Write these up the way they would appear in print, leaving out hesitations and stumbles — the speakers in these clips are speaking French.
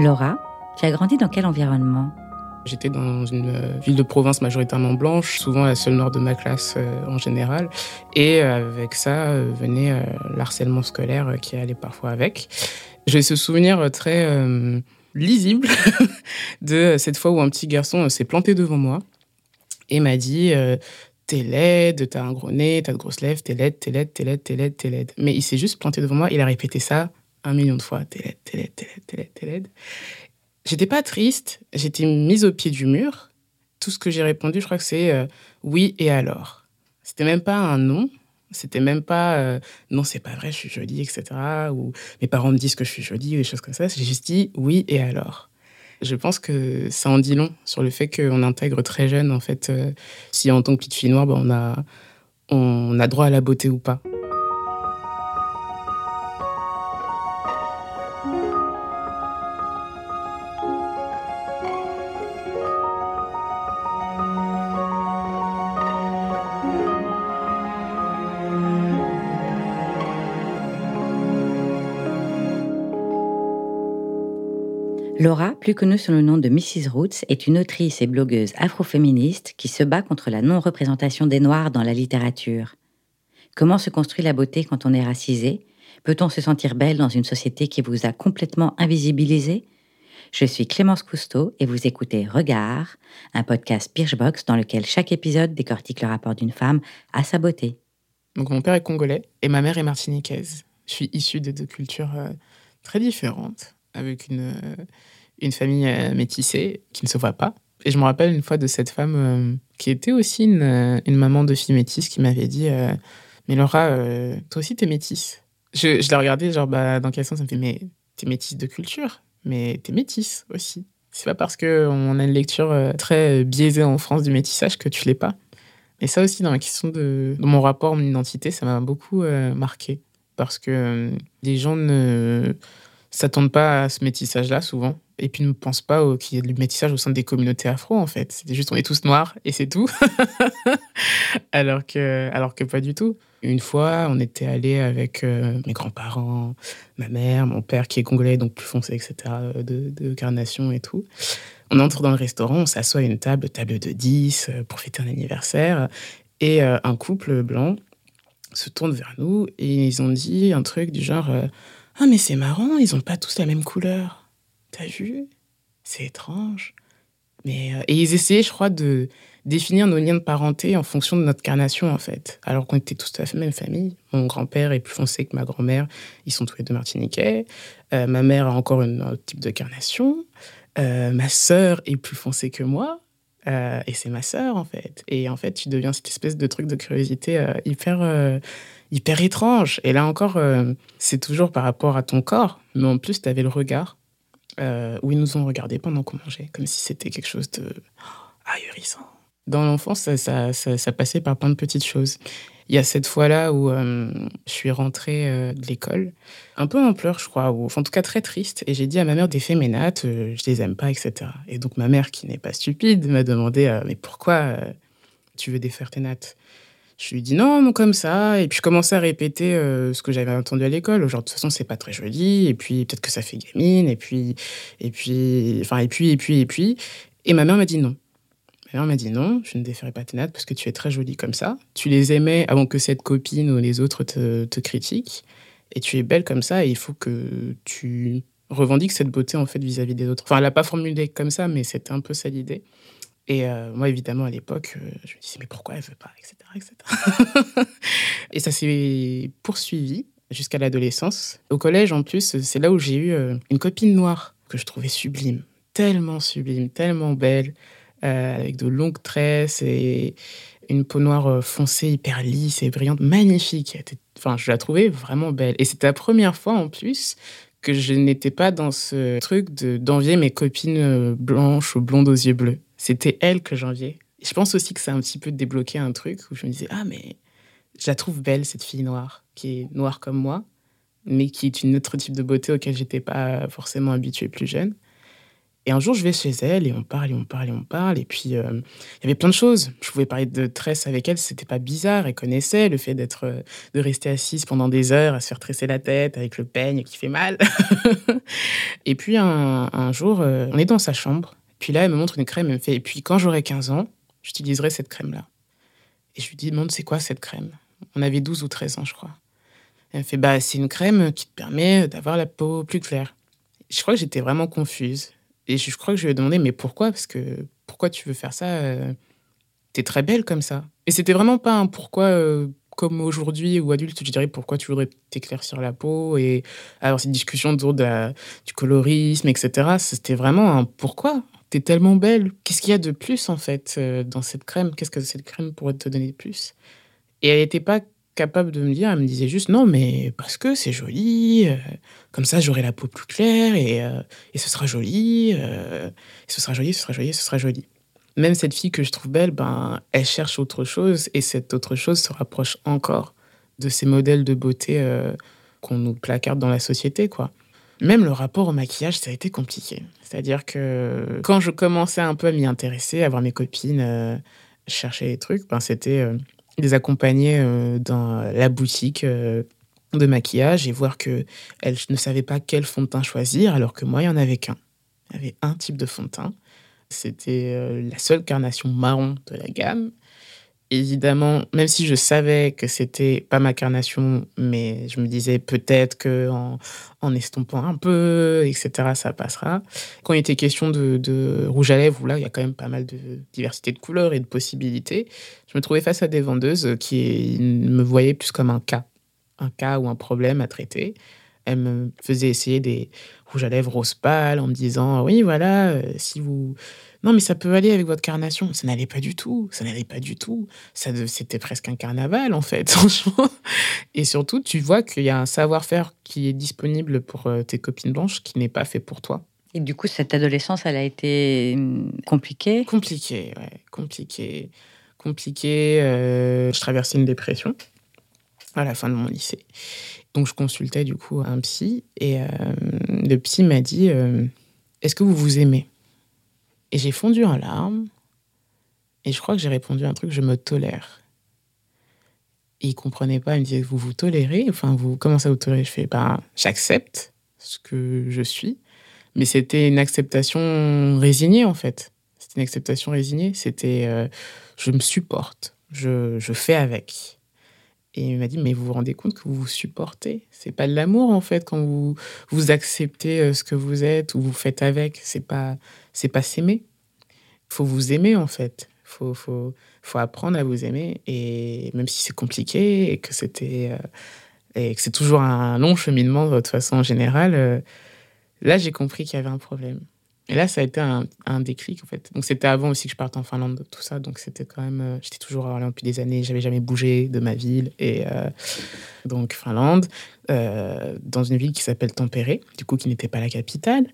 Laura, tu as grandi dans quel environnement ? J'étais dans une ville de province majoritairement blanche, souvent la seule noire de ma classe en général. Et avec ça venait l'harcèlement scolaire qui allait parfois avec. J'ai ce souvenir très lisible de cette fois où un petit garçon s'est planté devant moi et m'a dit « T'es laide, t'as un gros nez, t'as de grosses lèvres, t'es laide, t'es laide, t'es laide, t'es laide, t'es laide. » Mais il s'est juste planté devant moi, il a répété ça 1 million de fois « T'es laide, t'es laide, t'es laide, t'es laide, t'es laide. » J'étais pas triste, j'étais mise au pied du mur. Tout ce que j'ai répondu, je crois que c'est « oui et alors ». C'était même pas un non, c'était même pas « non, c'est pas vrai, je suis jolie, etc. » ou « mes parents me disent que je suis jolie » ou des choses comme ça. J'ai juste dit « oui et alors ». Je pense que ça en dit long sur le fait qu'on intègre très jeune, en fait, si en tant que petite fille noire, ben on a droit à la beauté ou pas. Laura, plus connue sous le nom de Mrs Roots, est une autrice et blogueuse afroféministe qui se bat contre la non-représentation des Noirs dans la littérature. Comment se construit la beauté quand on est racisé ? Peut-on se sentir belle dans une société qui vous a complètement invisibilisé ? Je suis Clémence Cousteau et vous écoutez Regards, un podcast Birchbox dans lequel chaque épisode décortique le rapport d'une femme à sa beauté. Donc mon père est congolais et ma mère est martiniquaise. Je suis issue de deux cultures très différentes, avec une famille métissée qui ne se voit pas. Et je me rappelle une fois de cette femme qui était aussi une maman de fille métisse qui m'avait dit « Mais Laura, toi aussi t'es métisse ». Je la regardais genre bah, dans quel sens, ça me fait « Mais t'es métisse de culture, mais t'es métisse aussi. C'est pas parce qu'on a une lecture très biaisée en France du métissage que tu l'es pas. » Et ça aussi, dans la question de mon rapport, mon identité, ça m'a beaucoup marquée. Parce que les gens ne s'attendent pas à ce métissage-là, souvent. Et puis, ne pensent pas qu'il y ait du métissage au sein des communautés afro, en fait. C'est juste, on est tous noirs, et c'est tout. alors que pas du tout. Une fois, on était allés avec mes grands-parents, ma mère, mon père, qui est congolais, donc plus foncé, etc., de carnation et tout. On entre dans le restaurant, on s'assoit à une table de 10, pour fêter un anniversaire. Et un couple blanc se tourne vers nous, et ils ont dit un truc du genre... « Ah, mais c'est marrant, ils n'ont pas tous la même couleur. T'as vu ? C'est étrange. » Et ils essayaient, je crois, de définir nos liens de parenté en fonction de notre carnation, en fait. Alors qu'on était tous de la même famille. Mon grand-père est plus foncé que ma grand-mère. Ils sont tous les deux martiniquais. Ma mère a encore un autre type de carnation. Ma sœur est plus foncée que moi. Et c'est ma sœur, en fait. Et en fait, tu deviens cette espèce de truc de curiosité hyper étrange. Et là encore, c'est toujours par rapport à ton corps. Mais en plus, tu avais le regard où ils nous ont regardés pendant qu'on mangeait, comme si c'était quelque chose de ahurissant. Dans l'enfance, ça passait par plein de petites choses. Il y a cette fois-là où je suis rentrée de l'école, un peu en pleurs, je crois, ou en tout cas très triste. Et j'ai dit à ma mère des féminates, je les aime pas, etc. Et donc ma mère, qui n'est pas stupide, m'a demandé mais pourquoi tu veux défaire tes nattes ? Je lui ai dit non, comme ça. Et puis, je commençais à répéter ce que j'avais entendu à l'école. Genre, de toute façon, c'est pas très joli. Et puis, peut-être que ça fait gamine. Et puis. Et ma mère m'a dit non. Je ne déferai pas tes nattes parce que tu es très jolie comme ça. Tu les aimais avant que cette copine ou les autres te critiquent. Et tu es belle comme ça. Et il faut que tu revendiques cette beauté, en fait, vis-à-vis des autres. Enfin, elle l'a pas formulé comme ça, mais c'était un peu ça l'idée. Et moi, évidemment, à l'époque, je me disais, mais pourquoi elle veut pas, etc. Et ça s'est poursuivi jusqu'à l'adolescence. Au collège, en plus, c'est là où j'ai eu une copine noire que je trouvais sublime, tellement belle, avec de longues tresses et une peau noire foncée, hyper lisse et brillante, magnifique. Enfin, je la trouvais vraiment belle. Et c'était la première fois, en plus, que je n'étais pas dans ce truc d'envier mes copines blanches ou blondes aux yeux bleus. C'était elle que j'enviais. Je pense aussi que ça a un petit peu débloqué un truc où je me disais « Ah, mais je la trouve belle, cette fille noire, qui est noire comme moi, mais qui est une autre type de beauté auquel je n'étais pas forcément habituée plus jeune. » Et un jour, je vais chez elle et on parle. Et puis, il y avait plein de choses. Je pouvais parler de tresses avec elle, c'était pas bizarre. Elle connaissait le fait de rester assise pendant des heures, à se faire tresser la tête avec le peigne qui fait mal. Et puis, un jour, on est dans sa chambre. Puis là, elle me montre une crème. Elle me fait, et puis quand j'aurai 15 ans, j'utiliserai cette crème-là. Et je lui demande, c'est quoi cette crème ? On avait 12 ou 13 ans, je crois. Elle me fait, bah, c'est une crème qui te permet d'avoir la peau plus claire. Je crois que j'étais vraiment confuse. Et je crois que je lui ai demandé, mais pourquoi ? Parce que pourquoi tu veux faire ça ? T'es très belle comme ça. Et c'était vraiment pas un pourquoi comme aujourd'hui ou adulte, je dirais pourquoi tu voudrais t'éclaircir la peau et avoir cette discussion autour du colorisme, etc. C'était vraiment un pourquoi ? T'es tellement belle. Qu'est-ce qu'il y a de plus, en fait, dans cette crème ? Qu'est-ce que cette crème pourrait te donner de plus ? Et elle n'était pas capable de me dire, elle me disait juste non, mais parce que c'est joli, comme ça j'aurai la peau plus claire et ce sera joli, ce sera joli. Même cette fille que je trouve belle, ben, elle cherche autre chose et cette autre chose se rapproche encore de ces modèles de beauté qu'on nous placarde dans la société, quoi. Même le rapport au maquillage, ça a été compliqué. C'est-à-dire que quand je commençais un peu à m'y intéresser, à voir mes copines chercher les trucs, ben, c'était... les accompagner dans la boutique de maquillage et voir qu'elles ne savaient pas quel fond de teint choisir, alors que moi, il n'y en avait qu'un. Il y avait un type de fond de teint. C'était la seule carnation marron de la gamme. Évidemment, même si je savais que c'était pas ma carnation, mais je me disais peut-être qu'en estompant un peu, etc., ça passera. Quand il était question de rouge à lèvres, où là, il y a quand même pas mal de diversité de couleurs et de possibilités, je me trouvais face à des vendeuses qui me voyaient plus comme un cas ou un problème à traiter. Elles me faisaient essayer des rouges à lèvres rose pâle en me disant « Oui, voilà, si vous... » Non, mais ça peut aller avec votre carnation. Ça n'allait pas du tout. C'était presque un carnaval, en fait, franchement. Et surtout, tu vois qu'il y a un savoir-faire qui est disponible pour tes copines blanches qui n'est pas fait pour toi. Et du coup, cette adolescence, elle a été compliquée ? Compliquée, ouais. Compliquée. Je traversais une dépression à la fin de mon lycée. Donc, je consultais, du coup, un psy. Et le psy m'a dit « Est-ce que vous vous aimez ?» Et j'ai fondu en larmes, et je crois que j'ai répondu à un truc, je me tolère. Et il comprenait pas, il me disait, vous tolérez ? Enfin, vous commencez à vous tolérer ? Je fais, j'accepte ce que je suis, mais c'était une acceptation résignée, en fait. C'était, je me supporte, je fais avec. Et il m'a dit, mais vous vous rendez compte que vous vous supportez ? C'est pas de l'amour, en fait, quand vous acceptez ce que vous êtes ou vous faites avec. C'est pas s'aimer. Il faut vous aimer, en fait. Il faut apprendre à vous aimer. Et même si c'est compliqué et que et que c'est toujours un long cheminement, de toute façon, en général, là, j'ai compris qu'il y avait un problème. Et là, ça a été un déclic, en fait. Donc, c'était avant aussi que je parte en Finlande, tout ça. Donc, c'était quand même... j'étais toujours à Orlande depuis des années. J'avais jamais bougé de ma ville. Et donc, Finlande, dans une ville qui s'appelle Tampere, du coup, qui n'était pas la capitale.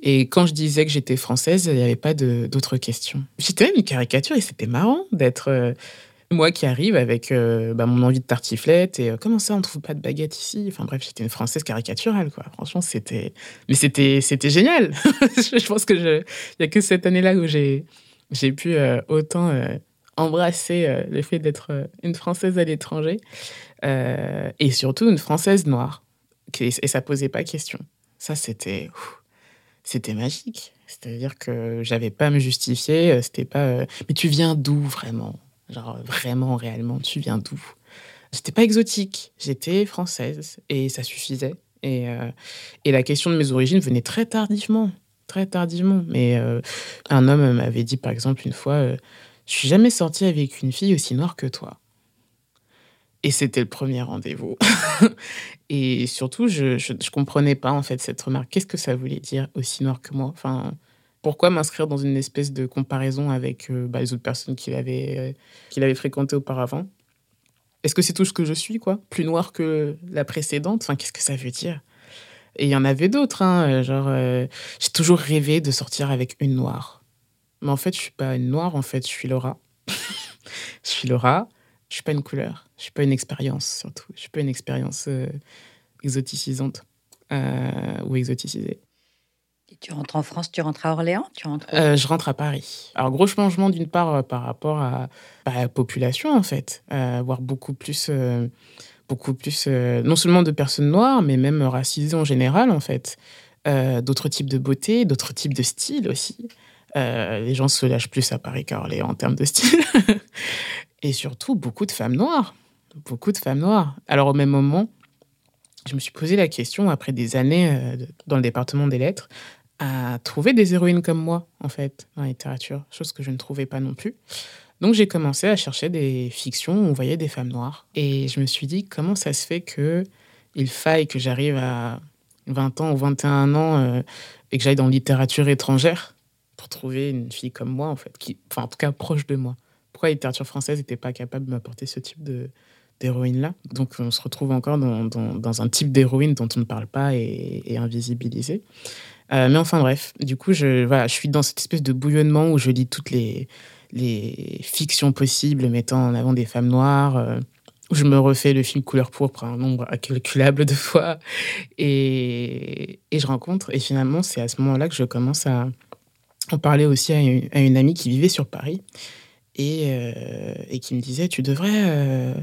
Et quand je disais que j'étais française, il n'y avait pas d'autres questions. J'étais même une caricature et c'était marrant d'être... moi qui arrive avec mon envie de tartiflette et comment ça on trouve pas de baguette ici, enfin bref, j'étais une française caricaturale, quoi. Franchement, c'était génial. Je pense que il y a que cette année-là où j'ai pu autant embrasser le fait d'être une française à l'étranger et surtout une française noire et ça posait pas question. Ça c'était magique. C'est-à-dire que j'avais pas à me justifier, c'était pas mais tu viens d'où vraiment ? Genre vraiment, réellement, tu viens d'où ? J'étais pas exotique, j'étais française et ça suffisait. Et la question de mes origines venait très tardivement. Mais un homme m'avait dit par exemple une fois, je suis jamais sortie avec une fille aussi noire que toi. Et c'était le premier rendez-vous. Et surtout, je comprenais pas en fait cette remarque. Qu'est-ce que ça voulait dire aussi noire que moi ? Enfin. Pourquoi m'inscrire dans une espèce de comparaison avec les autres personnes qu'il avait fréquentées auparavant ? Est-ce que c'est tout ce que je suis, quoi ? Plus noire que la précédente ? Enfin, qu'est-ce que ça veut dire ? Et il y en avait d'autres, hein, genre... j'ai toujours rêvé de sortir avec une noire. Mais en fait, je suis pas une noire, en fait, je suis Laura. Je suis pas une couleur. Je suis pas une expérience, surtout. Je suis pas une expérience exoticisante ou exoticisée. Et tu rentres en France, tu rentres à Orléans, tu rentres où ? Je rentre à Paris. Alors, gros changement d'une part par rapport à la population, en fait. Voir beaucoup plus, non seulement de personnes noires, mais même racisées en général, en fait. D'autres types de beauté, d'autres types de styles aussi. Les gens se lâchent plus à Paris qu'à Orléans en termes de style. Et surtout, beaucoup de femmes noires. Beaucoup de femmes noires. Alors, au même moment, je me suis posé la question, après des années dans le département des lettres, à trouver des héroïnes comme moi, en fait, dans la littérature, chose que je ne trouvais pas non plus. Donc, j'ai commencé à chercher des fictions où on voyait des femmes noires. Et je me suis dit, comment ça se fait qu'il faille que j'arrive à 20 ans ou 21 ans et que j'aille dans littérature étrangère pour trouver une fille comme moi, en fait, qui, enfin, en tout cas, proche de moi. Pourquoi la littérature française n'était pas capable de m'apporter ce type d'héroïne-là. Donc, on se retrouve encore dans un type d'héroïne dont on ne parle pas et invisibilisé. Mais enfin, bref. Du coup, je suis dans cette espèce de bouillonnement où je lis toutes les fictions possibles mettant en avant des femmes noires, où je me refais le film Couleur pourpre un nombre incalculable de fois. Et je rencontre. Et finalement, c'est à ce moment-là que je commence à en parler aussi à une amie qui vivait sur Paris et qui me disait « Tu devrais...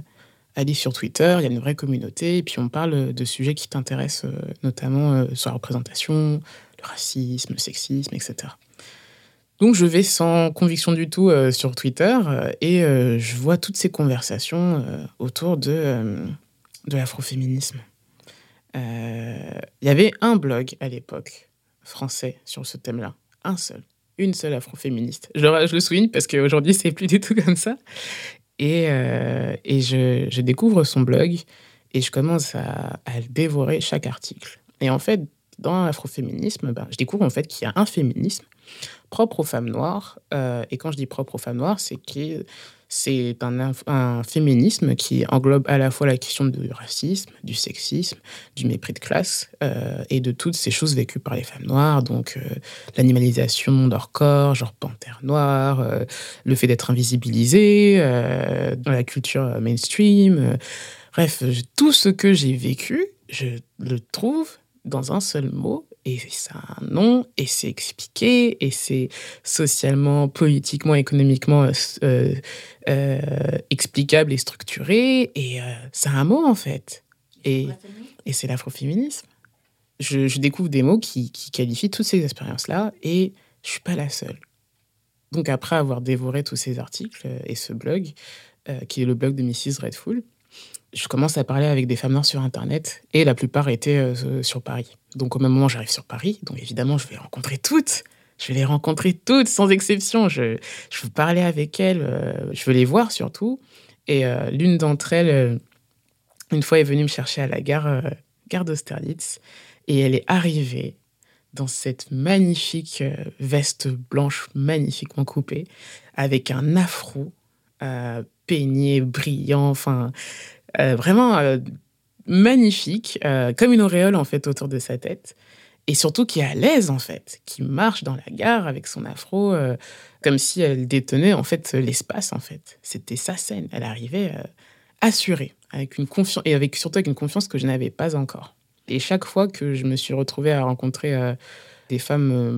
aller sur Twitter, il y a une vraie communauté, et puis on parle de sujets qui t'intéressent, notamment sur la représentation, le racisme, le sexisme, etc. » Donc je vais sans conviction du tout sur Twitter, et je vois toutes ces conversations autour de l'afroféminisme. Il y avait un blog à l'époque, français, sur ce thème-là, une seule afroféministe. Je le souligne parce qu'aujourd'hui, c'est plus du tout comme ça. Et je découvre son blog et je commence à dévorer chaque article. Et en fait, dans l'afroféminisme, je découvre en fait qu'il y a un féminisme propre aux femmes noires. Et quand je dis propre aux femmes noires, c'est que c'est un féminisme qui englobe à la fois la question du racisme, du sexisme, du mépris de classe et de toutes ces choses vécues par les femmes noires, donc l'animalisation de leur corps, genre panthère noire, le fait d'être invisibilisée, dans la culture mainstream. Bref, tout ce que j'ai vécu, je le trouve dans un seul mot. Et ça a un nom, et c'est expliqué, et c'est socialement, politiquement, économiquement explicable et structuré. Et ça a un mot, en fait. Et c'est l'afroféminisme. Je découvre des mots qui qualifient toutes ces expériences-là, et je ne suis pas la seule. Donc après avoir dévoré tous ces articles et ce blog, qui est le blog de Mrs Redful, je commence à parler avec des femmes noires sur Internet, et la plupart étaient sur Paris. Donc, au même moment, j'arrive sur Paris. Donc, évidemment, je vais rencontrer toutes. Je vais les rencontrer toutes, sans exception. Je veux parler avec elles. Je veux les voir, surtout. Et l'une d'entre elles, une fois, est venue me chercher à la gare d'Austerlitz. Et elle est arrivée dans cette magnifique veste blanche, magnifiquement coupée, avec un afro peigné, brillant, enfin, vraiment... magnifique, comme une auréole en fait autour de sa tête, et surtout qui est à l'aise en fait, qui marche dans la gare avec son afro, comme si elle détenait en fait l'espace en fait. C'était sa scène, elle arrivait assurée, avec une confiance, et surtout avec une confiance que je n'avais pas encore. Et chaque fois que je me suis retrouvée à rencontrer des femmes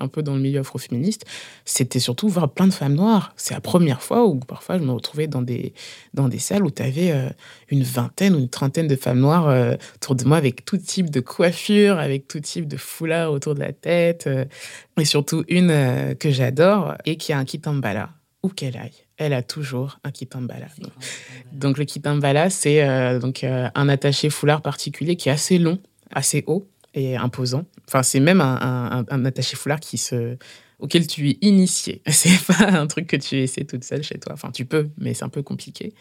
un peu dans le milieu afroféministe, c'était surtout voir plein de femmes noires. C'est la première fois où parfois je me retrouvais dans des salles où tu avais une vingtaine ou une trentaine de femmes noires autour de moi avec tout type de coiffure, avec tout type de foulard autour de la tête. Et surtout une que j'adore et qui a un kitambala, où qu'elle aille. Elle a toujours un kitambala. Donc le kitambala, c'est un attaché foulard particulier qui est assez long, assez haut, et imposant. Enfin, c'est même un attaché foulard auquel tu es initié. C'est pas un truc que tu essaies toute seule chez toi. Enfin, tu peux, mais c'est un peu compliqué.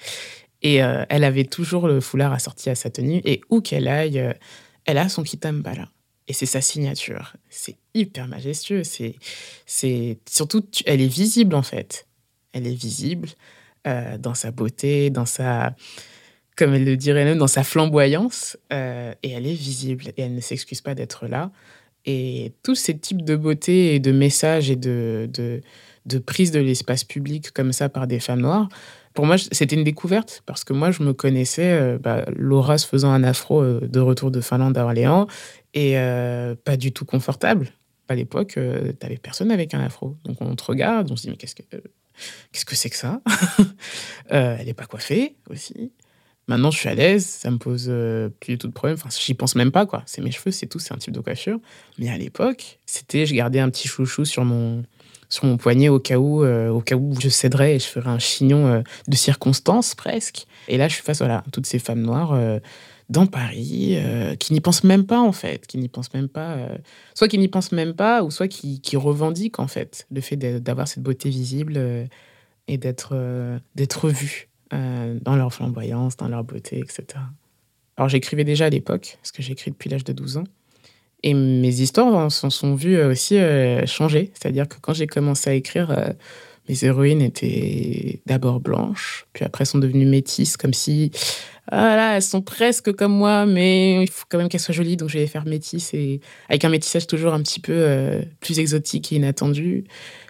Et elle avait toujours le foulard assorti à sa tenue. Et où qu'elle aille, elle a son kitambala. Et c'est sa signature. C'est hyper majestueux. Surtout, elle est visible, en fait. Elle est visible dans sa beauté, dans sa... comme elle le dirait même, dans sa flamboyance, et elle est visible, et elle ne s'excuse pas d'être là. Et tous ces types de beauté et de messages et de prise de l'espace public comme ça par des femmes noires, Pour moi, c'était une découverte parce que moi, je me connaissais Laura se faisant un afro de retour de Finlande à Orléans et pas du tout confortable. À l'époque, t'avais personne avec un afro. Donc, on te regarde, on se dit « Mais qu'est-ce que c'est que ça ?» Elle n'est pas coiffée aussi. Maintenant, je suis à l'aise, ça ne me pose plus du tout de problème. Enfin, j'y pense même pas, quoi. C'est mes cheveux, c'est tout, c'est un type de coiffure. Mais à l'époque, je gardais un petit chouchou sur mon poignet au cas où je céderais et je ferais un chignon de circonstance presque. Et là, je suis face à toutes ces femmes noires dans Paris qui n'y pensent même pas, en fait. Soit qui n'y pensent même pas ou soit qui revendiquent, en fait, le fait d'avoir cette beauté visible et d'être revues dans leur flamboyance, dans leur beauté, etc. Alors, j'écrivais déjà à l'époque, parce que j'écris depuis l'âge de 12 ans. Et mes histoires s'en sont vues aussi changer. C'est-à-dire que quand j'ai commencé à écrire, mes héroïnes étaient d'abord blanches, puis après sont devenues métisses, comme si elles sont presque comme moi, mais il faut quand même qu'elles soient jolies, donc je vais les faire métisses, et avec un métissage toujours un petit peu plus exotique et inattendu.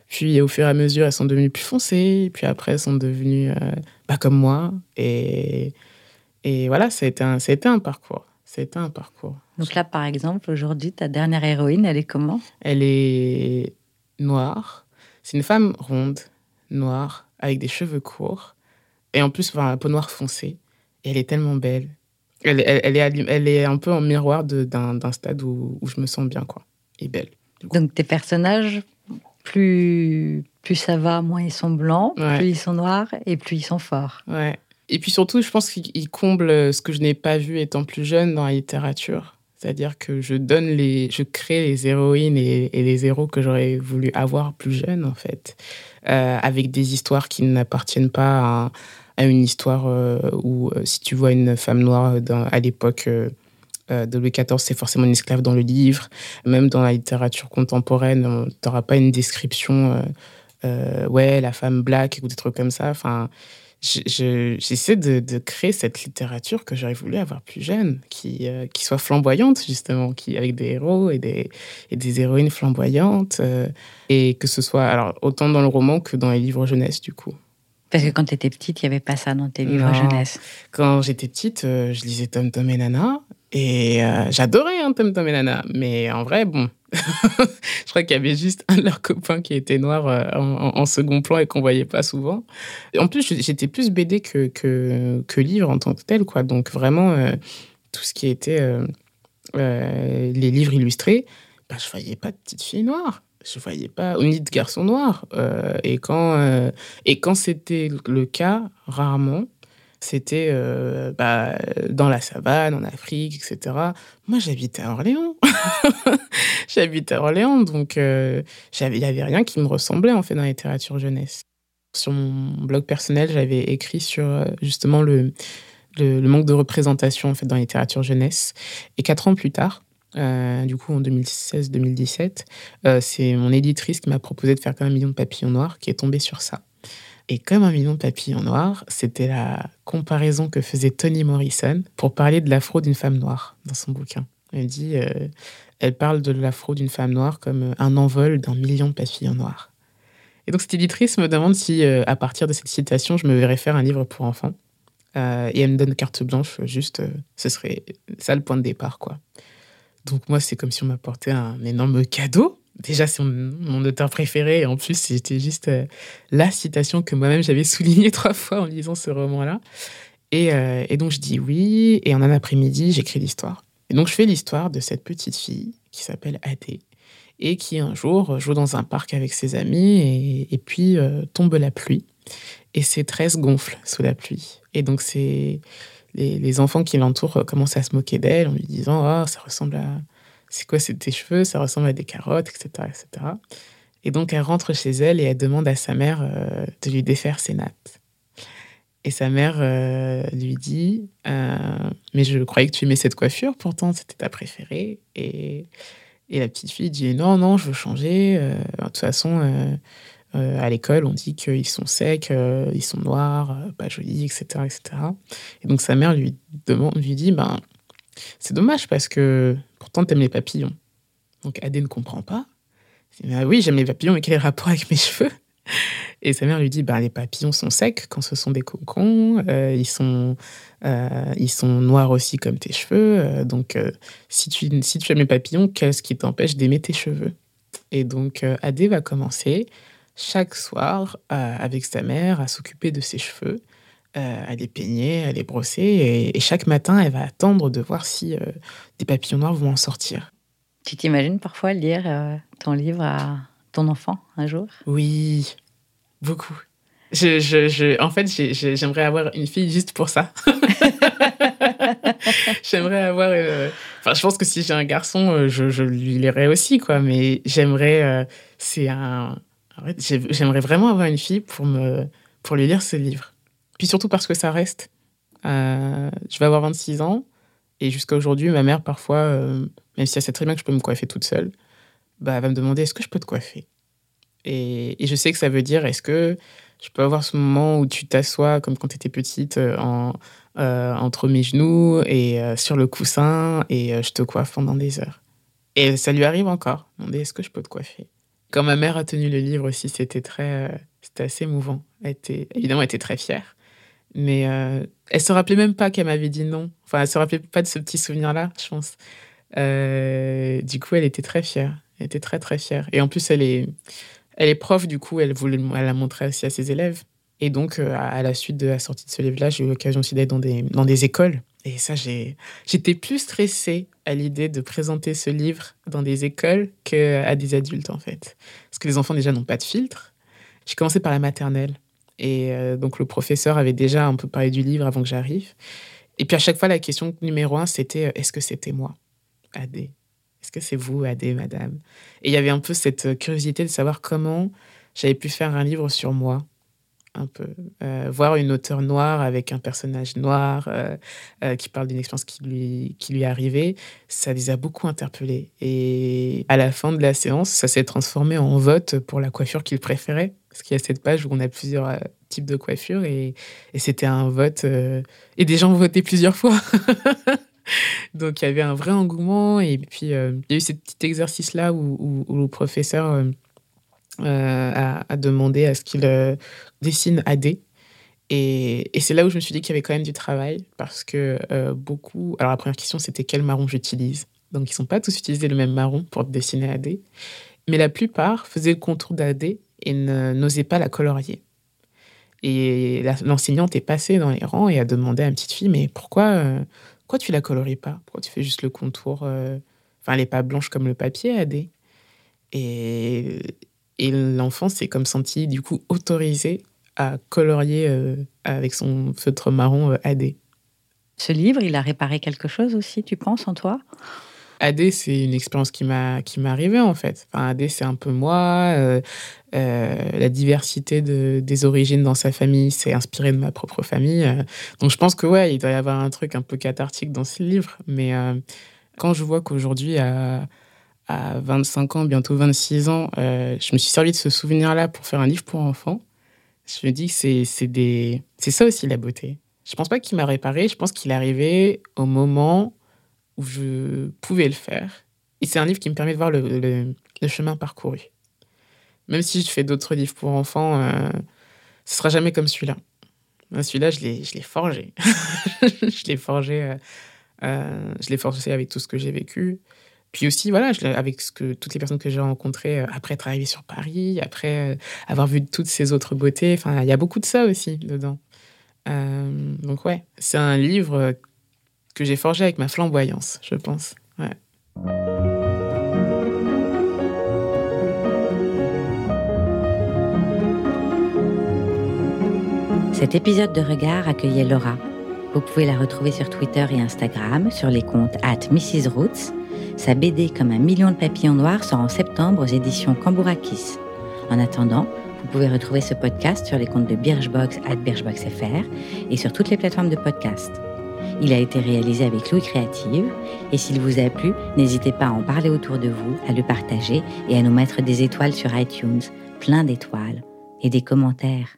Puis au fur et à mesure, elles sont devenues plus foncées, puis après elles sont devenues comme moi. Et voilà, ça a été un parcours. C'était un parcours. Donc là, par exemple, aujourd'hui, ta dernière héroïne, elle est comment ? Elle est noire. C'est une femme ronde, noire, avec des cheveux courts. Et en plus, la peau noire foncée. Et elle est tellement belle. Elle est un peu en miroir d'un stade où je me sens bien, quoi. Et belle. Donc tes personnages, plus ça va, moins ils sont blancs, ouais. Plus ils sont noirs et plus ils sont forts. Ouais. Et puis surtout, je pense qu'il comble ce que je n'ai pas vu étant plus jeune dans la littérature. C'est-à-dire que je crée les héroïnes et les héros que j'aurais voulu avoir plus jeune, en fait. Avec des histoires qui n'appartiennent pas à une histoire où, si tu vois une femme noire à l'époque de Louis XIV, c'est forcément une esclave dans le livre. Même dans la littérature contemporaine, tu n'auras pas une description la femme black ou des trucs comme ça. Enfin... J'essaie de créer cette littérature que j'aurais voulu avoir plus jeune, qui soit flamboyante, justement, avec des héros et des héroïnes flamboyantes. Et que ce soit, alors, autant dans le roman que dans les livres jeunesse, du coup. Parce que quand tu étais petite, il n'y avait pas ça dans tes livres jeunesse. Quand j'étais petite, je lisais Tom Tom et Nana. Et j'adorais Tom Tom et Nana. Mais en vrai, bon, je crois qu'il y avait juste un de leurs copains qui était noir en second plan et qu'on voyait pas souvent. Et en plus, j'étais plus BD que livre en tant que tel, quoi. Donc vraiment, tout ce qui était les livres illustrés, je voyais pas de petites filles noires. Je voyais pas, ni de garçons noirs. Et quand c'était le cas, rarement, c'était dans la savane, en Afrique, etc. Moi, j'habitais à Orléans. Donc il n'y avait rien qui me ressemblait, en fait, dans la littérature jeunesse. Sur mon blog personnel, j'avais écrit sur, justement, le manque de représentation, en fait, dans la littérature jeunesse. Et 4 ans plus tard, du coup, en 2016-2017, c'est mon éditrice qui m'a proposé de faire comme Un million de papillons noirs, qui est tombée sur ça. Et comme Un million de papillons noirs, c'était la comparaison que faisait Toni Morrison pour parler de l'afro d'une femme noire dans son bouquin. Elle dit, elle parle de l'afro d'une femme noire comme un envol d'1 million de papillons noirs. Et donc cette éditrice me demande si, à partir de cette citation, je me verrais faire un livre pour enfants. Et elle me donne carte blanche, juste, ce serait ça le point de départ, quoi. Donc moi, c'est comme si on m'apportait un énorme cadeau. Déjà, c'est mon auteur préféré. Et en plus, c'était juste la citation que moi-même, j'avais soulignée 3 fois en lisant ce roman-là. Et donc, je dis oui. Et en un après-midi, j'écris l'histoire. Et donc, je fais l'histoire de cette petite fille qui s'appelle Adé et qui, un jour, joue dans un parc avec ses amis et puis tombe la pluie. Et ses tresses gonflent sous la pluie. Et donc, les enfants qui l'entourent commencent à se moquer d'elle en lui disant « Ah, ça ressemble à... C'est quoi, c'est tes cheveux? Ça ressemble à des carottes, etc. etc. » Et donc, elle rentre chez elle et elle demande à sa mère de lui défaire ses nattes. Et sa mère lui dit « Mais je croyais que tu aimais cette coiffure, pourtant, c'était ta préférée. » Et la petite fille dit « Non, je veux changer. De toute façon, à l'école, on dit qu'ils sont secs, ils sont noirs, pas jolis, etc. etc. » Et donc, sa mère lui dit « C'est dommage parce que pourtant t'aimes les papillons. » Donc Adé ne comprend pas. « Mais oui, j'aime les papillons, mais quel est le rapport avec mes cheveux ? » Et sa mère lui dit, les papillons sont secs quand ce sont des cocons, ils sont noirs aussi comme tes cheveux, donc si tu aimes les papillons, qu'est-ce qui t'empêche d'aimer tes cheveux? Et donc Adé va commencer chaque soir avec sa mère à s'occuper de ses cheveux, à les peigner, à les brosser, et chaque matin, elle va attendre de voir si des papillons noirs vont en sortir. Tu t'imagines parfois lire ton livre à ton enfant un jour ? Oui, beaucoup. En fait, j'aimerais avoir une fille juste pour ça. J'aimerais avoir... je pense que si j'ai un garçon, je lui lirai aussi, quoi. Mais j'aimerais... j'aimerais vraiment avoir une fille pour lui lire ce livre. Puis surtout parce que ça reste. Je vais avoir 26 ans, et jusqu'à aujourd'hui, ma mère, parfois, même si elle sait très bien que je peux me coiffer toute seule, elle va me demander, est-ce que je peux te coiffer ? Et je sais que ça veut dire, est-ce que je peux avoir ce moment où tu t'assois, comme quand tu étais petite, entre mes genoux et sur le coussin, et je te coiffe pendant des heures. Et ça lui arrive encore, demander, est-ce que je peux te coiffer ? Quand ma mère a tenu le livre aussi, c'était assez émouvant. Elle était très fière. Mais elle se rappelait même pas qu'elle m'avait dit non. Enfin, elle se rappelait pas de ce petit souvenir-là, je pense. Du coup, elle était très fière. Elle était très, très fière. Et en plus, elle est prof, du coup, elle la montrait aussi à ses élèves. Et donc, à la suite de la sortie de ce livre-là, j'ai eu l'occasion aussi d'aller dans des écoles. Et ça, j'étais plus stressée à l'idée de présenter ce livre dans des écoles qu'à des adultes, en fait. Parce que les enfants, déjà, n'ont pas de filtre. J'ai commencé par la maternelle. Et donc, le professeur avait déjà un peu parlé du livre avant que j'arrive. Et puis, à chaque fois, la question numéro 1, c'était « Est-ce que c'était moi, Adé ? Est-ce que c'est vous, Adé, madame ?» Et il y avait un peu cette curiosité de savoir comment j'avais pu faire un livre sur moi, un peu. Voir une auteure noire avec un personnage noir qui parle d'une expérience qui lui est arrivée, ça les a beaucoup interpellés. Et à la fin de la séance, ça s'est transformé en vote pour la coiffure qu'ils préféraient. Parce qu'il y a cette page où on a plusieurs types de coiffures et c'était un vote. Et des gens votaient plusieurs fois. Donc il y avait un vrai engouement. Et puis il y a eu ce petit exercice-là où le professeur a demandé à ce qu'il dessine Adé. Et c'est là où je me suis dit qu'il y avait quand même du travail. Parce que beaucoup. Alors la première question, c'était quel marron j'utilise. Donc ils ne sont pas tous utilisés le même marron pour dessiner Adé. Mais la plupart faisaient le contour d'Adé et n'osait pas la colorier. Et l'enseignante est passée dans les rangs et a demandé à une petite fille, mais pourquoi tu la colories pas ? Pourquoi tu fais juste le contour ? Enfin, elle n'est pas blanche comme le papier, Adé. Et l'enfant s'est comme senti, du coup, autorisé à colorier avec son feutre marron Adé. Ce livre, il a réparé quelque chose aussi, tu penses, en toi ? Adé, c'est une expérience qui m'est arrivée, en fait. Enfin, Adé, c'est un peu moi. La diversité des origines dans sa famille, c'est inspiré de ma propre famille. Donc, je pense que, ouais, il doit y avoir un truc un peu cathartique dans ce livre. Mais quand je vois qu'aujourd'hui, à 25 ans, bientôt 26 ans, je me suis servi de ce souvenir-là pour faire un livre pour enfants, je me dis que c'est ça aussi, la beauté. Je pense pas qu'il m'a réparé. Je pense qu'il est arrivé au moment où je pouvais le faire. Et c'est un livre qui me permet de voir le chemin parcouru. Même si je fais d'autres livres pour enfants, ce ne sera jamais comme celui-là. Celui-là, je l'ai forgé. Je l'ai forgé avec tout ce que j'ai vécu. Puis aussi, voilà, avec toutes les personnes que j'ai rencontrées après être arrivée sur Paris, après avoir vu toutes ces autres beautés. Enfin, il y a beaucoup de ça aussi dedans. Donc ouais, c'est un livre que j'ai forgé avec ma flamboyance, je pense. Ouais. Cet épisode de Regards accueillait Laura. Vous pouvez la retrouver sur Twitter et Instagram, sur les comptes @MrsRoots. Sa BD Comme un million de papillons noirs sort en septembre aux éditions Cambourakis. En attendant, vous pouvez retrouver ce podcast sur les comptes de Birchbox @BirchboxFR et sur toutes les plateformes de podcast. Il a été réalisé avec Louis Créative et s'il vous a plu, n'hésitez pas à en parler autour de vous, à le partager et à nous mettre des étoiles sur iTunes, plein d'étoiles et des commentaires.